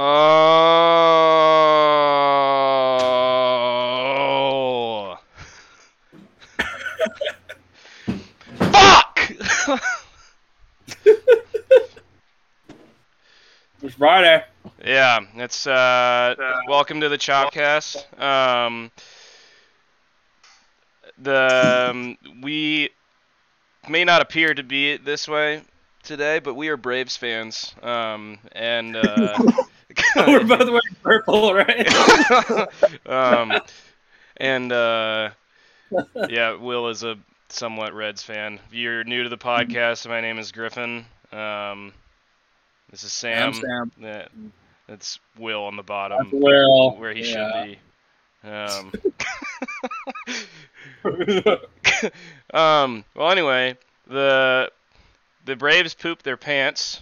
Oh. Fuck! It's Friday. Yeah, it's welcome to the Chopcast. We may not appear to be this way today, but we are Braves fans. We're both wearing purple, right? Yeah, Will is a somewhat Reds fan. If you're new to the podcast, my name is Griffin. This is Sam. I'm Sam. That's Will on the bottom. That's Will. Where he should be. Well, anyway, the Braves pooped their pants,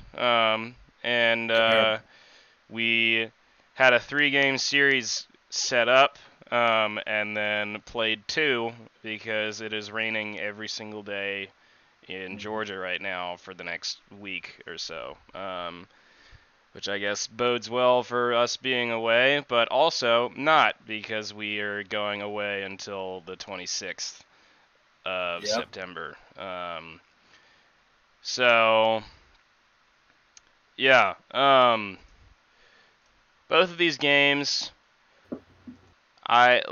we had a 3-game series set up, and then played 2 because it is raining every single day in Georgia right now for the next week or so, which I guess bodes well for us being away, but also not, because we are going away until the 26th of September. Both of these games, I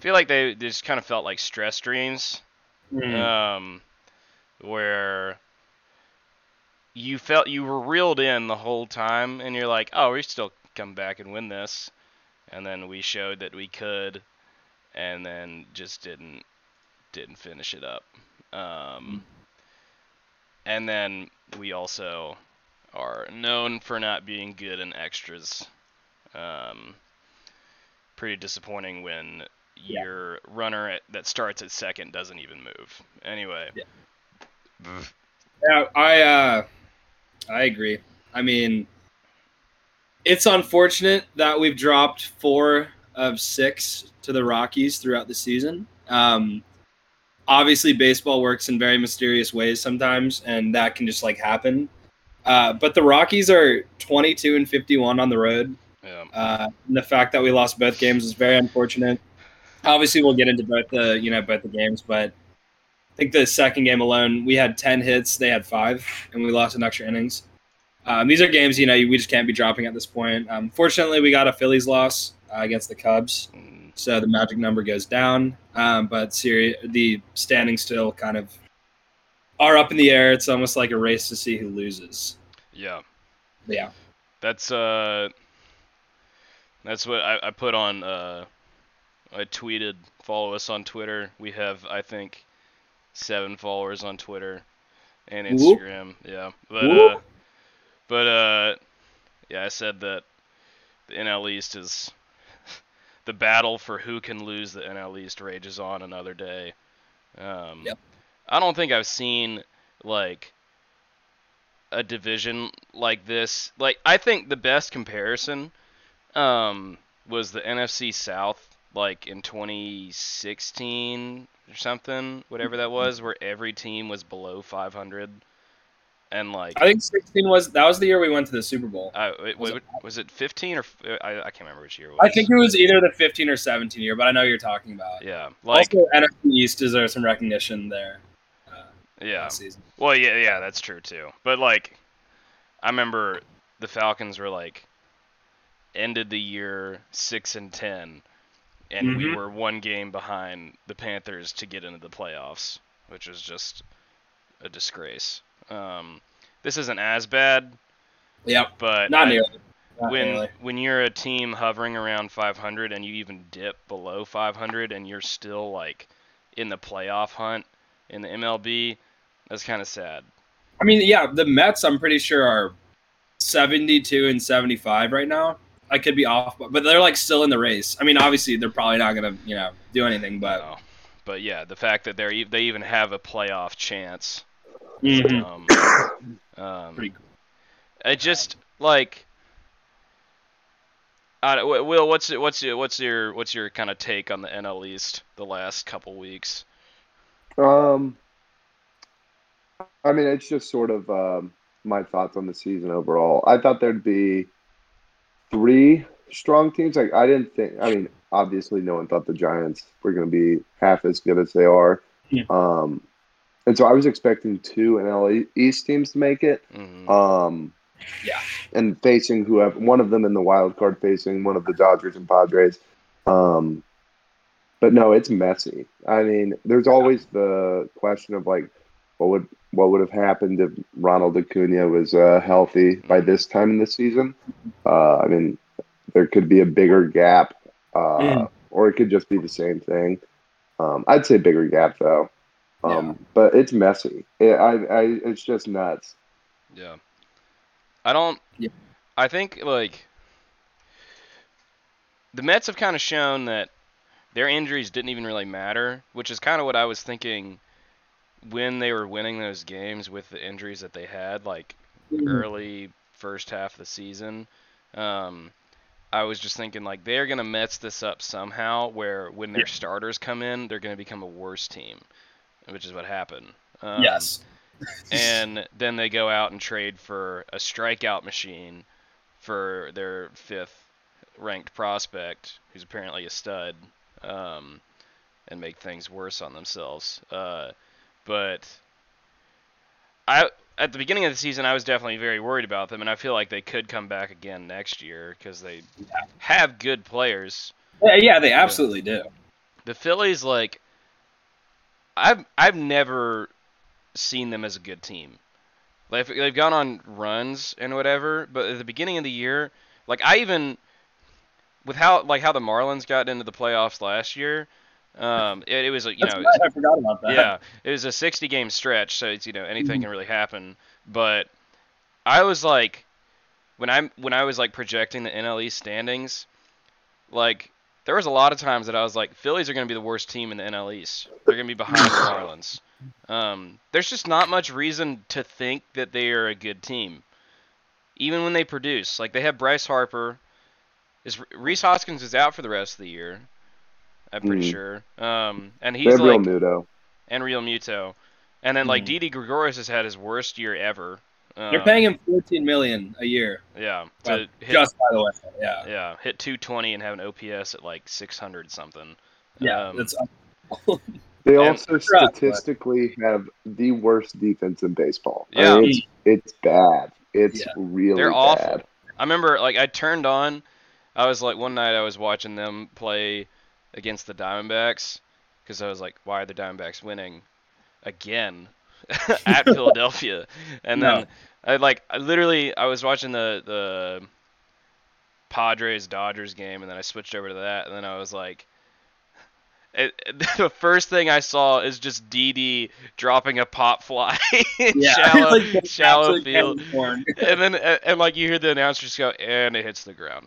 feel like they just kind of felt like stress dreams. Where you felt you were reeled in the whole time, and you're like, oh, we still come back and win this, and then we showed that we could, and then just didn't finish it up. And then we also are known for not being good in extras. Pretty disappointing when your runner that starts at second doesn't even move. Anyway. Yeah, I agree. I mean, it's unfortunate that we've dropped 4 of 6 to the Rockies throughout the season. Obviously, baseball works in very mysterious ways sometimes, and that can just happen. But the Rockies are 22-51 on the road. Yeah. And the fact that we lost both games is very unfortunate. Obviously, we'll get into both the games, but I think the second game alone, we had 10 hits, they had 5, and we lost in extra innings. These are games, we just can't be dropping at this point. Fortunately, we got a Phillies loss against the Cubs, so the magic number goes down. But the standings still kind of are up in the air. It's almost like a race to see who loses. Yeah. That's what I put on. I tweeted, follow us on Twitter. We have, I think, 7 followers on Twitter and Instagram. Whoop. Yeah. But I said that the NL East is the battle for who can lose the NL East rages on another day. I don't think I've seen a division like this. I think the best comparison was the NFC South in 2016 or something, whatever that was, where every team was below 500, and I think 16 was the year we went to the Super Bowl. Was it 15 or I can't remember which year it was. I think it was either the 15 or 17 year, but I know you're talking about. Yeah, also NFC East deserves some recognition there. Season. Well, yeah, that's true too. But I remember the Falcons were ended the year 6-10. And we were 1 game behind the Panthers to get into the playoffs, which was just a disgrace. This isn't as bad. Yeah, but not nearly. When you're a team hovering around 500 and you even dip below 500 and you're still in the playoff hunt in the MLB, that's kind of sad. I mean, yeah, the Mets, I'm pretty sure, are 72-75 right now. I could be off, but they're still in the race. I mean, obviously they're probably not gonna, do anything. But yeah, the fact that they even have a playoff chance, pretty cool. It just Will, what's your kind of take on the NL East the last couple weeks? I mean, it's just sort of my thoughts on the season overall. I thought there'd be three strong teams. Like, I didn't think – I mean, obviously no one thought the Giants were going to be half as good as they are. Yeah. And so I was expecting two NL East teams to make it. Mm-hmm. Yeah. And facing whoever – one of them in the wild card facing one of the Dodgers and Padres. But no, it's messy. I mean, there's always the question of, like, what would have happened if Ronald Acuna was healthy by this time in the season? I mean, there could be a bigger gap, or it could just be the same thing. I'd say bigger gap, though. But it's messy. It's just nuts. Yeah. I think, like, the Mets have kind of shown that their injuries didn't even really matter, which is kind of what I was thinking when they were winning those games with the injuries that they had, like, early first half of the season. I was just thinking, like, they're going to mess this up somehow where when their starters come in, they're going to become a worse team, which is what happened. Yes. And then they go out and trade for a strikeout machine for their fifth-ranked prospect, who's apparently a stud, and make things worse on themselves. But at the beginning of the season, I was definitely very worried about them, and I feel like they could come back again next year because they have good players. Yeah, they absolutely do. The Phillies, like, I've never seen them as a good team. Like, they've gone on runs and whatever, but at the beginning of the year, like, I even with how the Marlins got into the playoffs last year. It was, you know, I forgot about that. Yeah, it was a 60-game stretch, so it's, you know, anything can really happen. But I was like, when I was like projecting the NL East standings, like there was a lot of times that I was like, Phillies are going to be the worst team in the NL East. They're going to be behind the Marlins. There's just not much reason to think that they are a good team, even when they produce. Like they have Bryce Harper. Rhys Hoskins is out for the rest of the year. I'm pretty sure. And he's like Realmuto. And Realmuto. And then like Didi Gregorius has had his worst year ever. They're paying him $14 million a year. Yeah. By the way. Yeah. Yeah. Hit 220 and have an OPS at like 600 something. Yeah. That's they also statistically have the worst defense in baseball. Yeah. I mean, it's bad. It's really They're awful. Bad. I remember like I turned on one night I was watching them play against the Diamondbacks, because I was like, why are the Diamondbacks winning again at Philadelphia? And then I was watching the Padres-Dodgers game, and then I switched over to that, and then I was like, the first thing I saw is just Didi dropping a pop fly in shallow field. And then and like you hear the announcers go, and it hits the ground.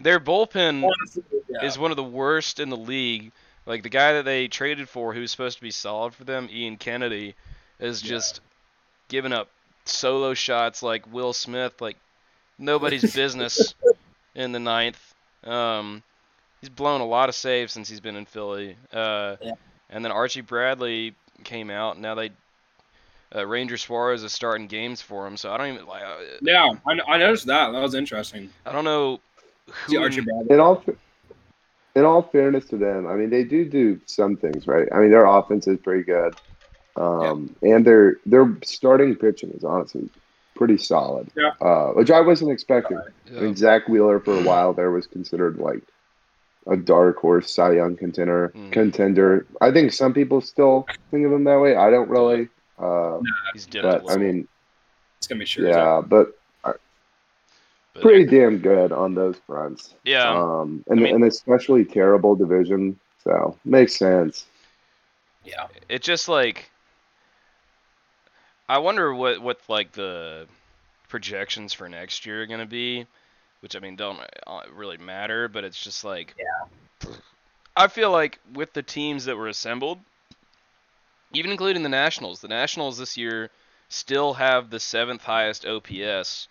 Their bullpen is one of the worst in the league. Like the guy that they traded for, who's supposed to be solid for them, Ian Kennedy, is just giving up solo shots like Will Smith, like nobody's business in the ninth. He's blown a lot of saves since he's been in Philly. And then Archie Bradley came out. Now they. Ranger Suarez is starting games for him, so I don't even like. I noticed that. That was interesting. I don't know who Archie Bradley. In all fairness to them, I mean they do some things right. I mean their offense is pretty good, and their starting pitching is honestly pretty solid, which I wasn't expecting. I mean, Zach Wheeler for a while there was considered like a dark horse Cy Young contender. I think some people still think of him that way. I don't really. He's but, I mean, it's gonna be sure. Yeah, but pretty damn good on those fronts. Yeah, and I mean, an especially terrible division, so makes sense. Yeah, it just like I wonder what like the projections for next year are gonna be, which I mean don't really matter, but it's just like I feel like with the teams that were assembled. Even including the Nationals this year still have the 7th highest OPS,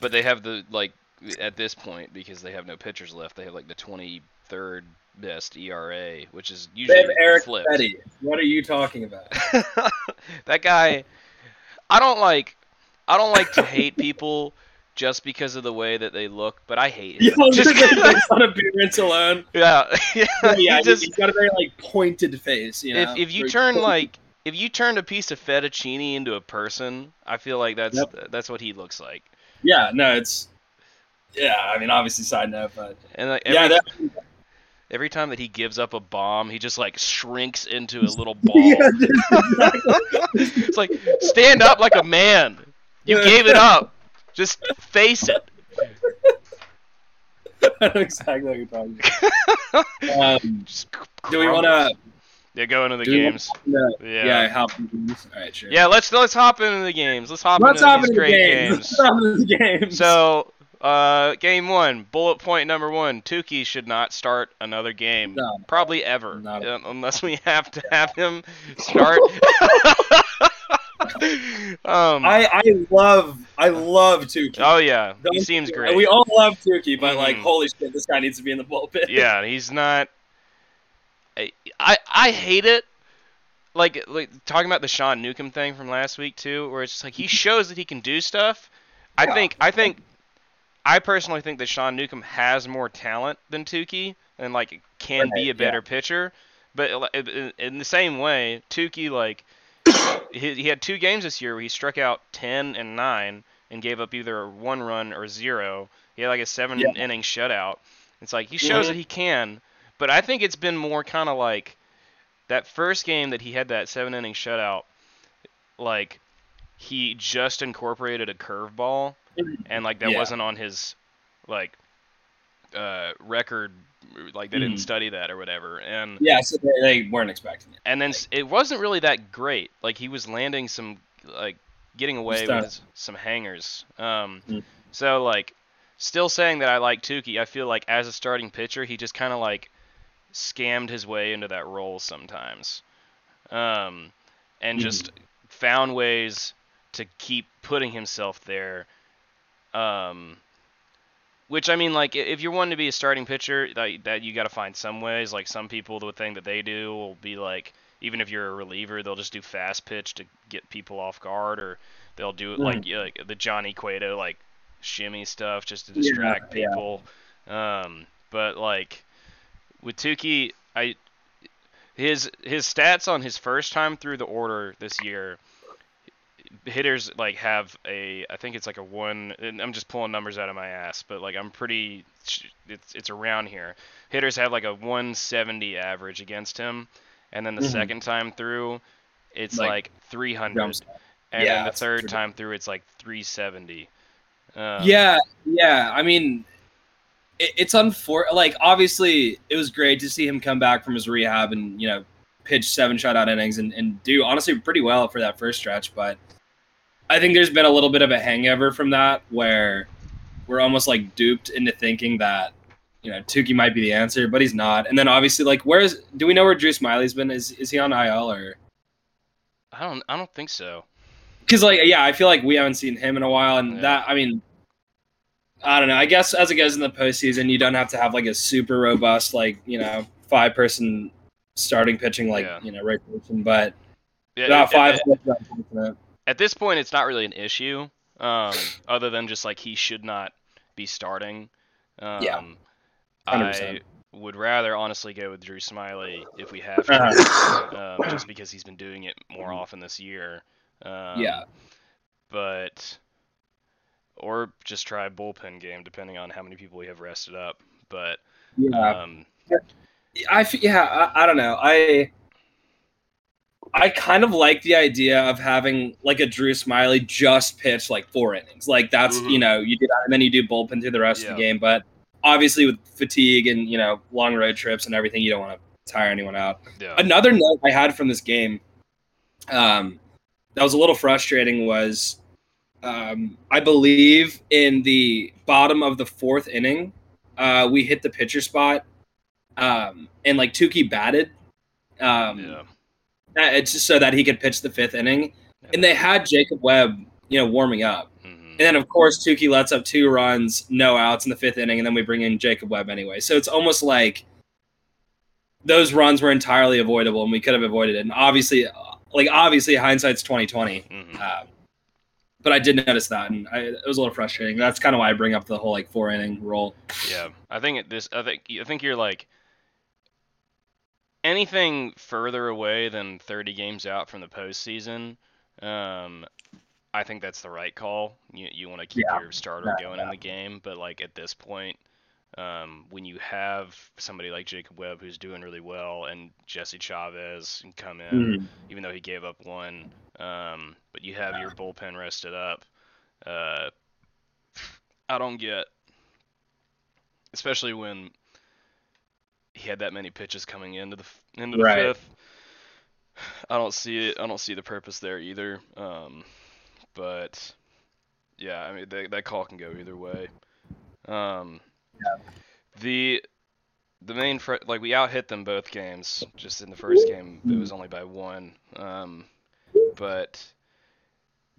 but they have the, like, at this point, because they have no pitchers left, they have, like, the 23rd best ERA, which is usually Eric flipped. Petty. What are you talking about? That guy. I don't like to hate people just because of the way that they look, but I hate him. Just on appearance alone. Yeah. He's got a very pointed face. You know? If you turn a piece of fettuccine into a person, I feel like that's what he looks like. Yeah. No. I mean, obviously, side note, but every time that he gives up a bomb, he just shrinks into a little ball. Yeah, exactly. It's like, stand up like a man. You gave it up. Just face it. I know exactly what you're talking about. Do we want to? Yeah, go into the games. Hop into the games. All right, sure. Yeah, let's hop into the games. Let's hop into the games. So. Game one, bullet point number one, Tukey should not start another game. No, probably ever. Unless we have to have him start. I love Tukey. Oh, yeah. He seems great. We all love Tukey, but holy shit, this guy needs to be in the bullpen. Yeah, he's not... I hate it. Like talking about the Sean Newcomb thing from last week, too, where it's just he shows that he can do stuff. Yeah. I personally think that Sean Newcomb has more talent than Tukey and, can be a better pitcher. But in the same way, Tukey, he had two games this year where he struck out 10 and 9 and gave up either one run or zero. He had, a seven-inning shutout. It's he shows that he can. But I think it's been more kind of that first game that he had that seven-inning shutout, he just incorporated a curveball. And that wasn't on his record, they didn't study that or whatever. And so they weren't expecting it. And then it wasn't really that great. He was landing some getting away with some hangers. So still saying that I like Tukey. I feel as a starting pitcher, he just kind of scammed his way into that role sometimes, and just found ways to keep putting himself there. Which I mean, if you're wanting to be a starting pitcher, that you got to find some ways. Some people, the thing that they do will be even if you're a reliever, they'll just do fast pitch to get people off guard, or they'll do it like the Johnny Cueto shimmy stuff just to distract people. Yeah. But with Tukey, his stats on his first time through the order this year. Hitters have I think it's a one. And I'm just pulling numbers out of my ass, but I'm pretty. It's around here. Hitters have a 170 average against him, and then the second time through, it's 300, and then the third time through, it's 370. I mean, it's unfortunate. Obviously, it was great to see him come back from his rehab and pitch seven shutout innings and do honestly pretty well for that first stretch, but I think there's been a little bit of a hangover from that where we're almost duped into thinking that, Tukey might be the answer, but he's not. And then obviously do we know where Drew Smyly's been? Is he on IL or? I don't think so. Cause I feel we haven't seen him in a while. And I don't know. I guess as it goes in the postseason, you don't have to have a super robust, 5-person starting pitching, rotation, but about five. At this point, it's not really an issue, other than just he should not be starting. 100%. I would rather honestly go with Drew Smyly if we have to, just because he's been doing it more often this year. Or just try a bullpen game, depending on how many people we have rested up. But I don't know. I kind of like the idea of having a Drew Smyly just pitch 4 innings. That's you do that and then you do bullpen through the rest of the game. But obviously with fatigue and long road trips and everything, you don't want to tire anyone out. Yeah. Another note I had from this game, that was a little frustrating was, I believe in the bottom of the fourth inning, we hit the pitcher spot, and Tukey batted. It's just so that he could pitch the fifth inning, and they had Jacob Webb, warming up, and then of course Tukey lets up 2 runs, no outs in the fifth inning, and then we bring in Jacob Webb anyway. So it's almost those runs were entirely avoidable, and we could have avoided it. And obviously, hindsight's 20/20. Mm-hmm. But I did notice that, and it was a little frustrating. That's kind of why I bring up the whole four inning rule. Yeah, I think you're like anything further away than 30 games out from the postseason. I think that's the right call. You want to keep your starter going in the game, but at this point, when you have somebody like Jacob Webb who's doing really well and Jesse Chavez come in, even though he gave up one, but you have your bullpen rested up, I don't get, especially when he had that many pitches coming into the fifth. I don't see it. I don't see the purpose there either. But yeah, I mean that call can go either way. The main we outhit them both games. Just in the first game, it was only by one. But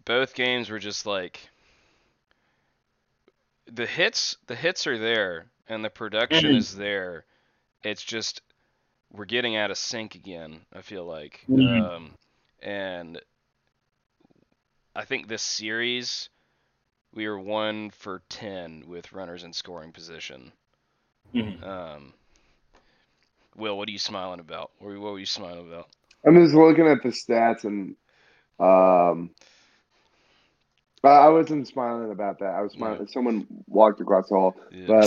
both games were just the hits. The hits are there, and the production is there. It's just we're getting out of sync again, I feel like. And I think this series, we were 1-for-10 with runners in scoring position. Mm-hmm. Will, what are you smiling about? What were you smiling about? I'm just looking at the stats, and I wasn't smiling about that. I was smiling. Yeah. Someone walked across the hall. Yeah.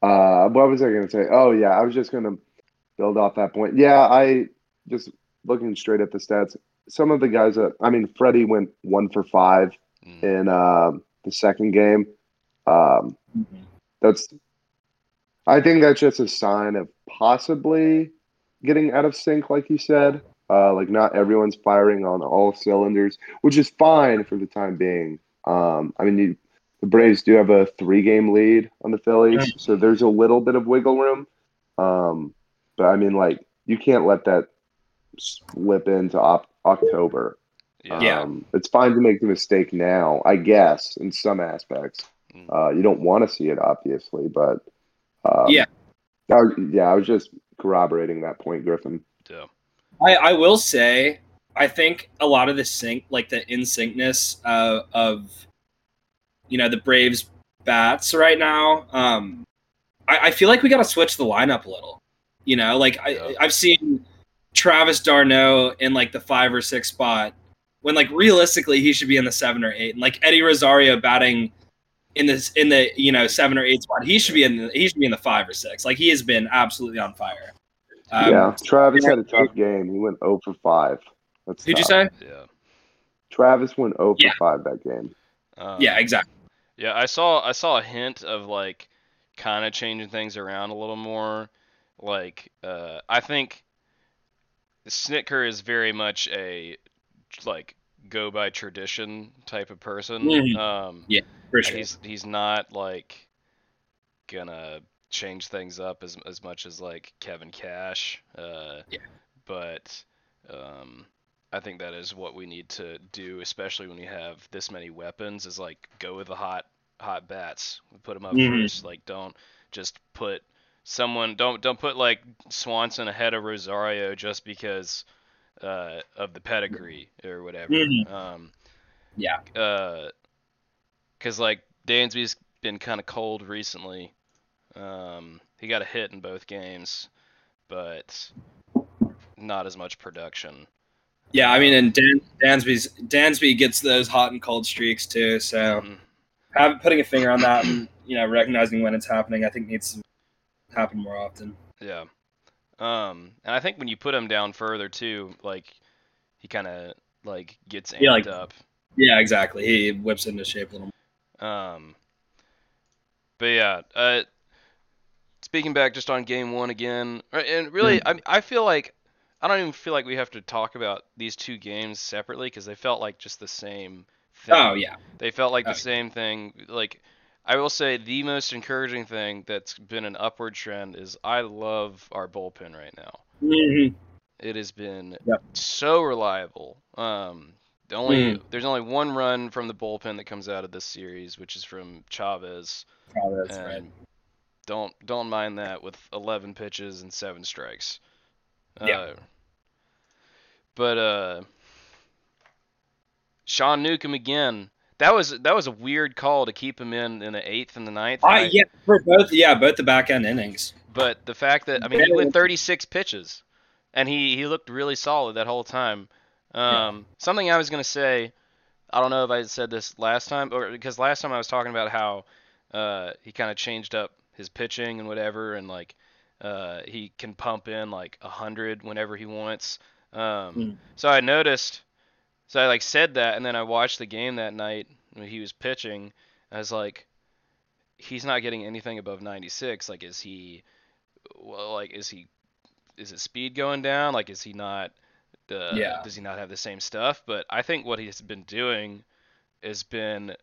But what was I going to say? Oh, yeah, I was just going to build off that point. Yeah, I just looking straight at the stats. Some of the guys Freddie went 1-for-5 in the second game. I think that's just a sign of possibly getting out of sync, like you said. Not everyone's firing on all cylinders, which is fine for the time being. The Braves do have a 3-game lead on the Phillies, so there's a little bit of wiggle room. But you can't let that slip into October. Yeah. It's fine to make the mistake now, I guess, in some aspects. You don't want to see it, obviously, but I was just corroborating that point, Griffin. Yeah. I will say, I think a lot of the in-syncness of the Braves bats right now. I feel like we got to switch the lineup a little. I've seen Travis Darnot in the 5 or 6 spot when realistically he should be in the 7 or 8, and Eddie Rosario batting in the 7 or 8 spot. He should be in the 5 or 6. He has been absolutely on fire. Travis had a tough game. He went 0-for-5. Who'd you say? Yeah. Travis went 0-for-5 that game. Exactly. Yeah, I saw a hint of kind of changing things around a little more. I think Snitker is very much a go by tradition type of person. Mm-hmm. For sure. He's not gonna change things up as much as Kevin Cash. But I think that is what we need to do, especially when you have this many weapons, is go with the hot bats. We put them up first. Don't just put someone. Don't put Swanson ahead of Rosario just because of the pedigree or whatever. Mm-hmm. Because Dansby's been kind of cold recently. He got a hit in both games, but not as much production. Yeah, and Dansby gets those hot and cold streaks too. So, putting a finger on that, and recognizing when it's happening, I think needs to happen more often. Yeah, and I think when you put him down further too, he kind of gets amped up. Yeah, exactly. He whips into shape a little more. But yeah, speaking back just on game one again, and really, I feel I don't even feel like we have to talk about these two games separately because they felt just the same thing. Oh, yeah. They felt the same thing. I will say the most encouraging thing that's been an upward trend is I love our bullpen right now. Mm-hmm. It has been so reliable. There's only one run from the bullpen that comes out of this series, which is from Chavez. Don't mind that with 11 pitches and 7 strikes. Yeah. But Sean Newcomb again. That was a weird call to keep him in the 8th and the 9th. For both the back end innings. But the fact that he went 36 pitches, and he looked really solid that whole time. Something I was gonna say, I don't know if I said this last time, or because last time I was talking about how he kind of changed up his pitching and whatever, and he can pump in 100 whenever he wants. So I noticed. So I said that, and then I watched the game that night when he was pitching. I was like, he's not getting anything above 96. Is his speed going down? Is he not? Does he not have the same stuff? But I think what he's been doing has been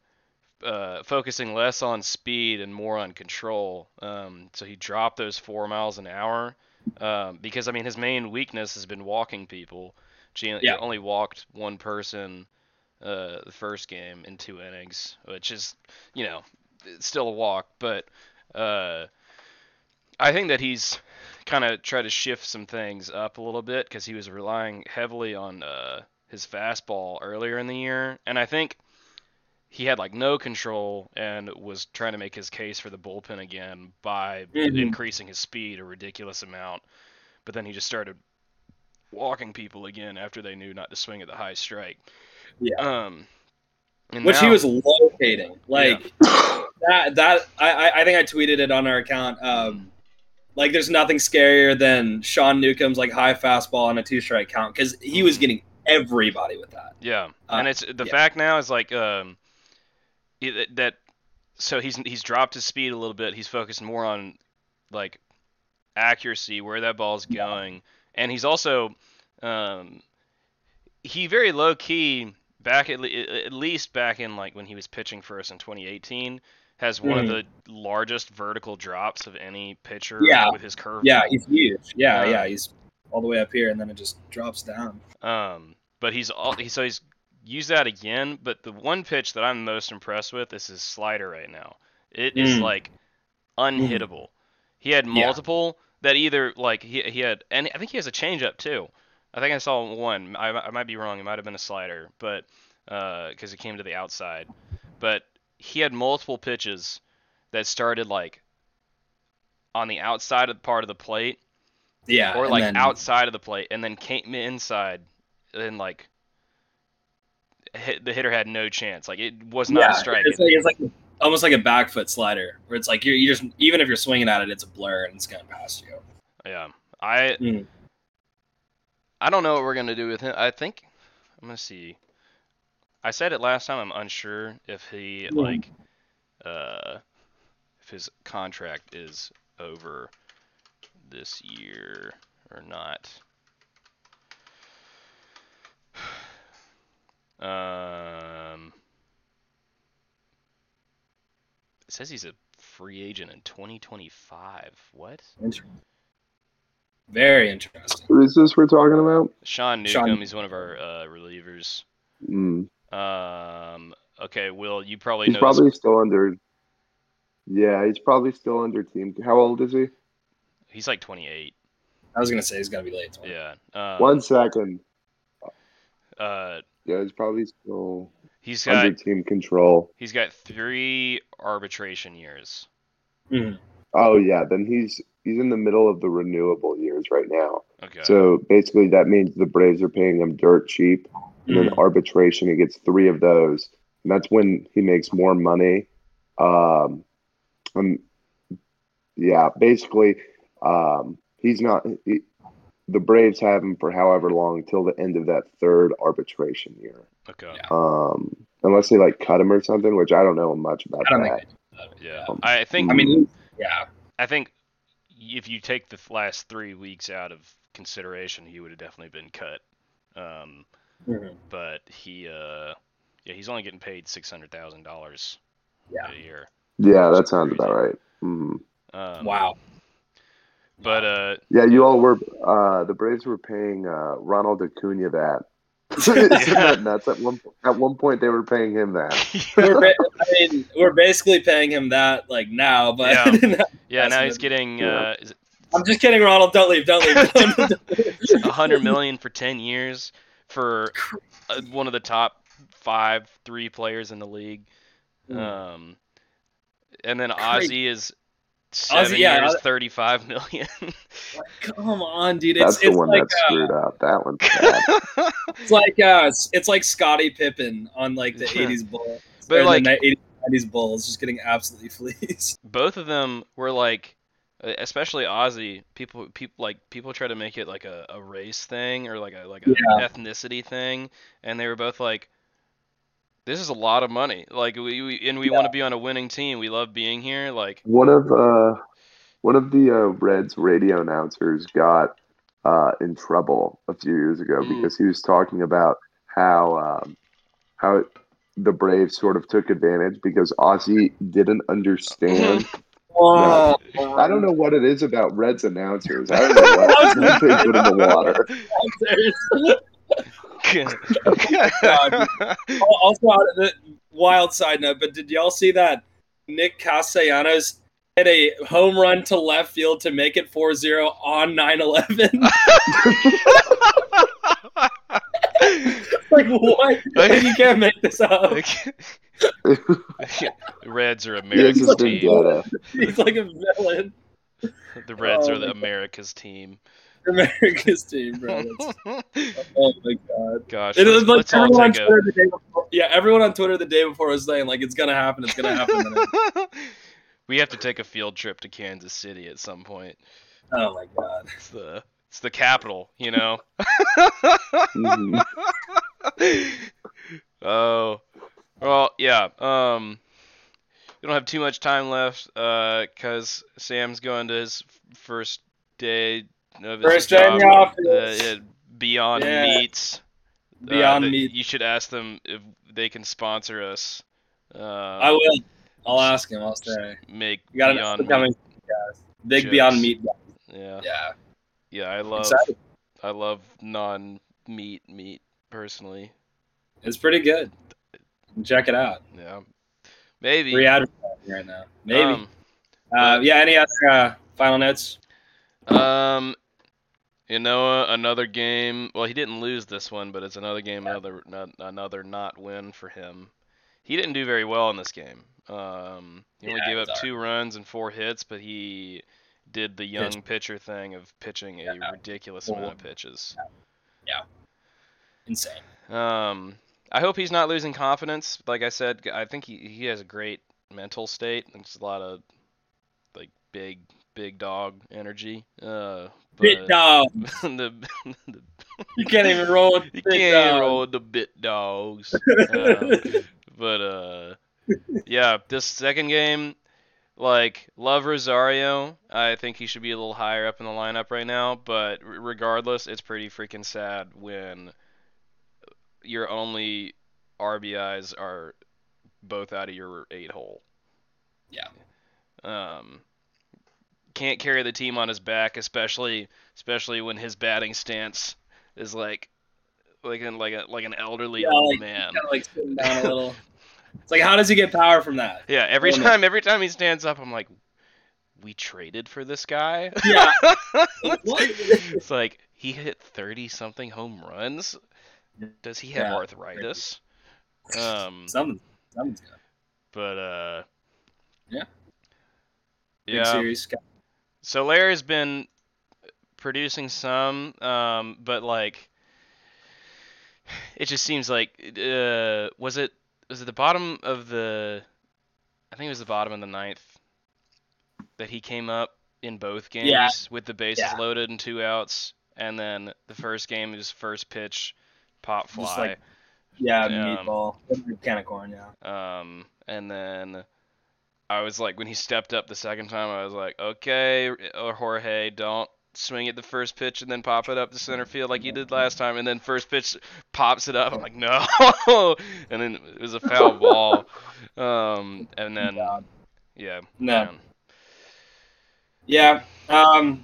focusing less on speed and more on control. So he dropped those 4 miles an hour because his main weakness has been walking people. He only walked one person the first game in 2 innings, which is, it's still a walk. But I think that he's kind of tried to shift some things up a little bit because he was relying heavily on his fastball earlier in the year. And I think he had no control and was trying to make his case for the bullpen again by increasing his speed a ridiculous amount. But then he just started walking people again after they knew not to swing at the high strike. He was locating that. I think I tweeted it on our account. There's nothing scarier than Sean Newcomb's high fastball on a 2-strike count because he was getting everybody with that. Yeah, and it's the fact now is that. So he's dropped his speed a little bit. He's focused more on accuracy, where that ball's going. Yeah. And he's also, he very low key back at least back in when he was pitching for us in 2018 has one of the largest vertical drops of any pitcher with his curve. Yeah, he's huge. Yeah, he's all the way up here and then it just drops down. But he's used that again. But the one pitch that I'm most impressed with is his slider right now. It is unhittable. He had multiple. That either, he had... And I think he has a changeup, too. I think I saw one. I might be wrong. It might have been a slider, but... Because it came to the outside. But he had multiple pitches that started, on the outside of the part of the plate. Yeah. Or, outside of the plate, and then came inside, and, the hitter had no chance. It was not a strike. Almost like a back foot slider, where it's you're just, even if you're swinging at it, it's a blur and it's going past you. Yeah, I don't know what we're gonna do with him. I think I'm gonna see. I said it last time. I'm unsure if he if his contract is over this year or not. It says he's a free agent in 2025. What? Very interesting. Who is this we're talking about? Sean Newcomb. He's one of our relievers. Okay, Will, you probably know. He's probably still under. Yeah, he's probably still under team. How old is he? He's 28. I was going to say he's got to be late. 20. Yeah. 1 second. Yeah, he's probably still. He's got under team control. He's got 3 arbitration years. Mm. Oh yeah, then he's in the middle of the renewable years right now. Okay. So basically, that means the Braves are paying him dirt cheap, and then arbitration he gets 3 of those, and that's when he makes more money. He's not. The Braves have him for however long till the end of that 3rd arbitration year. Okay. Unless they cut him or something, which I don't know much about. Yeah. I think if you take the last 3 weeks out of consideration, he would have definitely been cut. But he, he's only getting paid $600,000 a year. Yeah, that sounds crazy. About right. Wow. But you all were the Braves were paying Ronald Acuna that Isn't that nuts? At one point, they were paying him that. We're basically paying him that like now, but now he's getting. I'm just kidding, Ronald. Don't leave. Don't leave. $100 million for 10 years for one of the top three players in the league. And then Ozzy is 7 years, $35 million. Come on, dude! That's the one that screwed up. That one's bad. it's like Scottie Pippen on like the '80s Bulls, but like the '80s Bulls, just getting absolutely fleeced. Both of them were like, especially Ozzy. People try to make it like a race thing or like a ethnicity thing, and they were both like, this is a lot of money. Like we want to be on a winning team. We love being here. Like one of the Reds radio announcers got in trouble a few years ago because he was talking about how the Braves sort of took advantage because Ozzy didn't understand. No. I don't know what it is about Reds announcers. I don't know what they put in the water. Seriously. Oh, also, wild side note, but did y'all see that Nick Castellanos hit a home run to left field to make it 4-0 on 9/11? Like, what? Like, you can't make this up. Reds are America's team. He's like a villain. The Reds are America's team. America's team, bro. Oh my god! Gosh, it was like everyone on Twitter the day before was saying like it's gonna happen. It's gonna happen. We have to take a field trip to Kansas City at some point. Oh my god! It's the capital, you know. Oh, well, yeah. We don't have too much time left, because Sam's going to his first day. First day in the office. Beyond Meats. Beyond Meat. You should ask them if they can sponsor us. I will. I'll ask him. I'll say. Make you got Beyond Meat. Big jokes. Beyond Meat guys. Yeah. Yeah. Yeah. I love non-meat personally. It's pretty good. Check it out. Yeah. Maybe. Free advertising right now. Maybe. Any other final notes? Another game. Well, he didn't lose this one, but it's another game, another not win for him. He didn't do very well in this game. He only gave up 2 runs and 4 hits, but he did the young pitcher thing of pitching a ridiculous amount of pitches. Yeah. Insane. I hope he's not losing confidence. Like I said, I think he has a great mental state. There's a lot of like big dog energy. Bit dog. You can't even roll with the bit dogs. You can't even roll with the bit dogs. This second game, like, love Rosario. I think he should be a little higher up in the lineup right now. But regardless, it's pretty freaking sad when your only RBIs are both out of your 8-hole. Yeah. Can't carry the team on his back, especially when his batting stance is like an elderly old man. Kind of like sitting down a little. It's like, how does he get power from that? Yeah, every time he stands up, I'm like, we traded for this guy. Yeah. It's like he hit 30-something home runs. Does he have arthritis? 30. Something's good. But Big series. So Larry's been producing some, but like it just seems like was it the bottom of the? I think it was the bottom of the 9th that he came up in both games with the bases loaded and 2 outs, and then the first game his first pitch pop fly, just like, meatball, can of corn, and then. I was like, when he stepped up the second time, I was like, okay, Jorge, don't swing at the first pitch and then pop it up to center field like you did last time. And then first pitch pops it up. I'm like, no. And then it was a foul ball. And then, no. Man. Yeah. A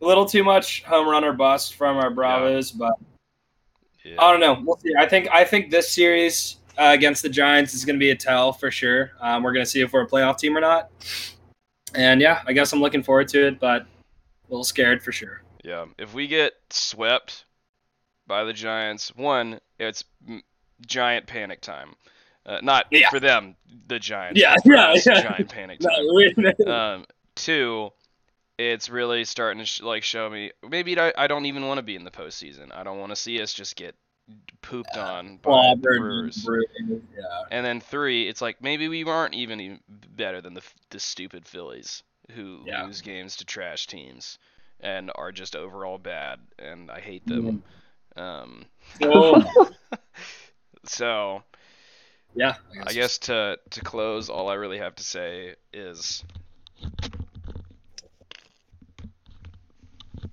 little too much home run or bust from our Bravos, but Yeah. I don't know. We'll see. I think this series against the Giants is going to be a tell for sure. We're going to see if we're a playoff team or not. And yeah, I guess I'm looking forward to it, but a little scared for sure. Yeah, if we get swept by the Giants, one, it's giant panic time. Not for them, the Giants. Yeah. Giant panic time. Two, it's really starting to show me. Maybe I don't even want to be in the postseason. I don't want to see us just get pooped on by the Brewers. And then three, it's like maybe we aren't even better than the stupid Phillies who lose games to trash teams and are just overall bad. And I hate them. So. Yeah, I guess to close, all I really have to say is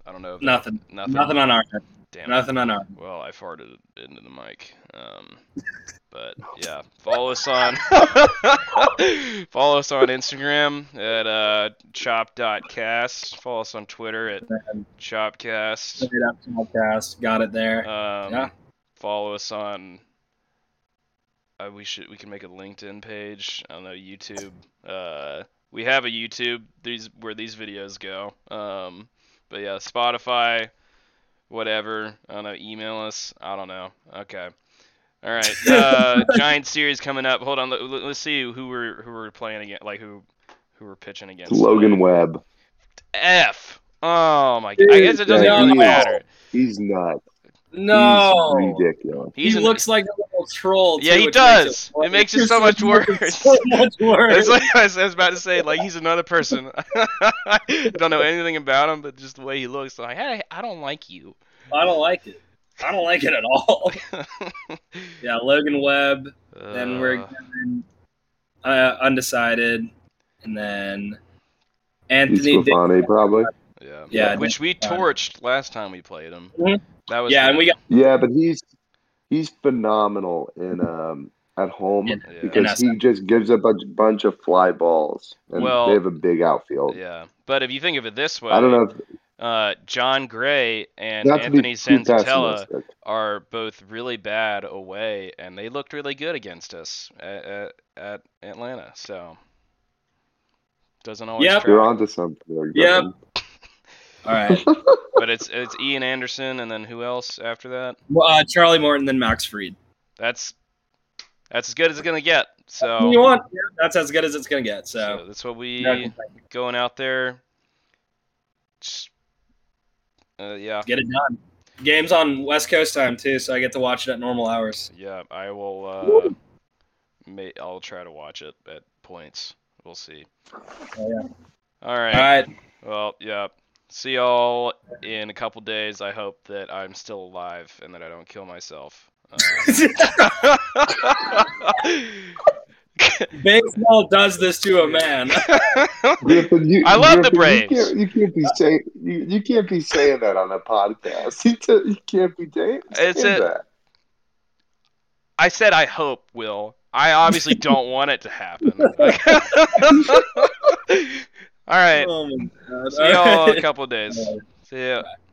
I don't know. Nothing on our end. Damn. Nothing on our end. Well, I farted into the mic. But yeah, follow us on Instagram at chop.cast. Follow us on Twitter at chopcast. Chopcast, got it there. Yeah. Follow us on. We can make a LinkedIn page. I don't know, YouTube. We have a YouTube. These videos go. But yeah, Spotify, whatever. I don't know. Email us. I don't know. Okay. All right. Giant series coming up. Hold on. Let's see who we're playing against. Like who we're pitching against. Logan Webb. F. Oh my God. I guess it doesn't really matter. He's not. No, he's ridiculous. He looks like a little troll. Yeah, too, he does. It makes it so much worse. So much worse. It's like I was about to say, like he's another person. I don't know anything about him, but just the way he looks, like hey, I don't like you. I don't like it. I don't like it at all. Yeah, Logan Webb. Then we're getting, undecided, and then Anthony. Stefani, probably. Yeah. Which we torched last time we played him. Mm-hmm. That was and we got. Yeah, but he's phenomenal in at home because he just gives a bunch of fly balls, and they have a big outfield. Yeah, but if you think of it this way, I don't know. John Gray and Anthony Sanzatella are both really bad away, and they looked really good against us at Atlanta. So doesn't always. Yeah, you're onto something. Yeah. All right, but it's Ian Anderson, and then who else after that? Well, Charlie Morton, then Max Fried. That's as good as it's gonna get. So you want? Yeah, that's as good as it's gonna get. So that's what we going out there. Just, get it done. Game's on West Coast time too, so I get to watch it at normal hours. Yeah, I will. I'll try to watch it at points. We'll see. Oh, yeah. All right. Well, yeah. See y'all in a couple days. I hope that I'm still alive and that I don't kill myself. Baseball does this to a man. Griffin, I love the Braves. You can't be saying that on a podcast. You can't be saying that. I said I hope, Will. I obviously don't want it to happen. All right. Oh my God. See y'all in a couple of days. See ya. Bye.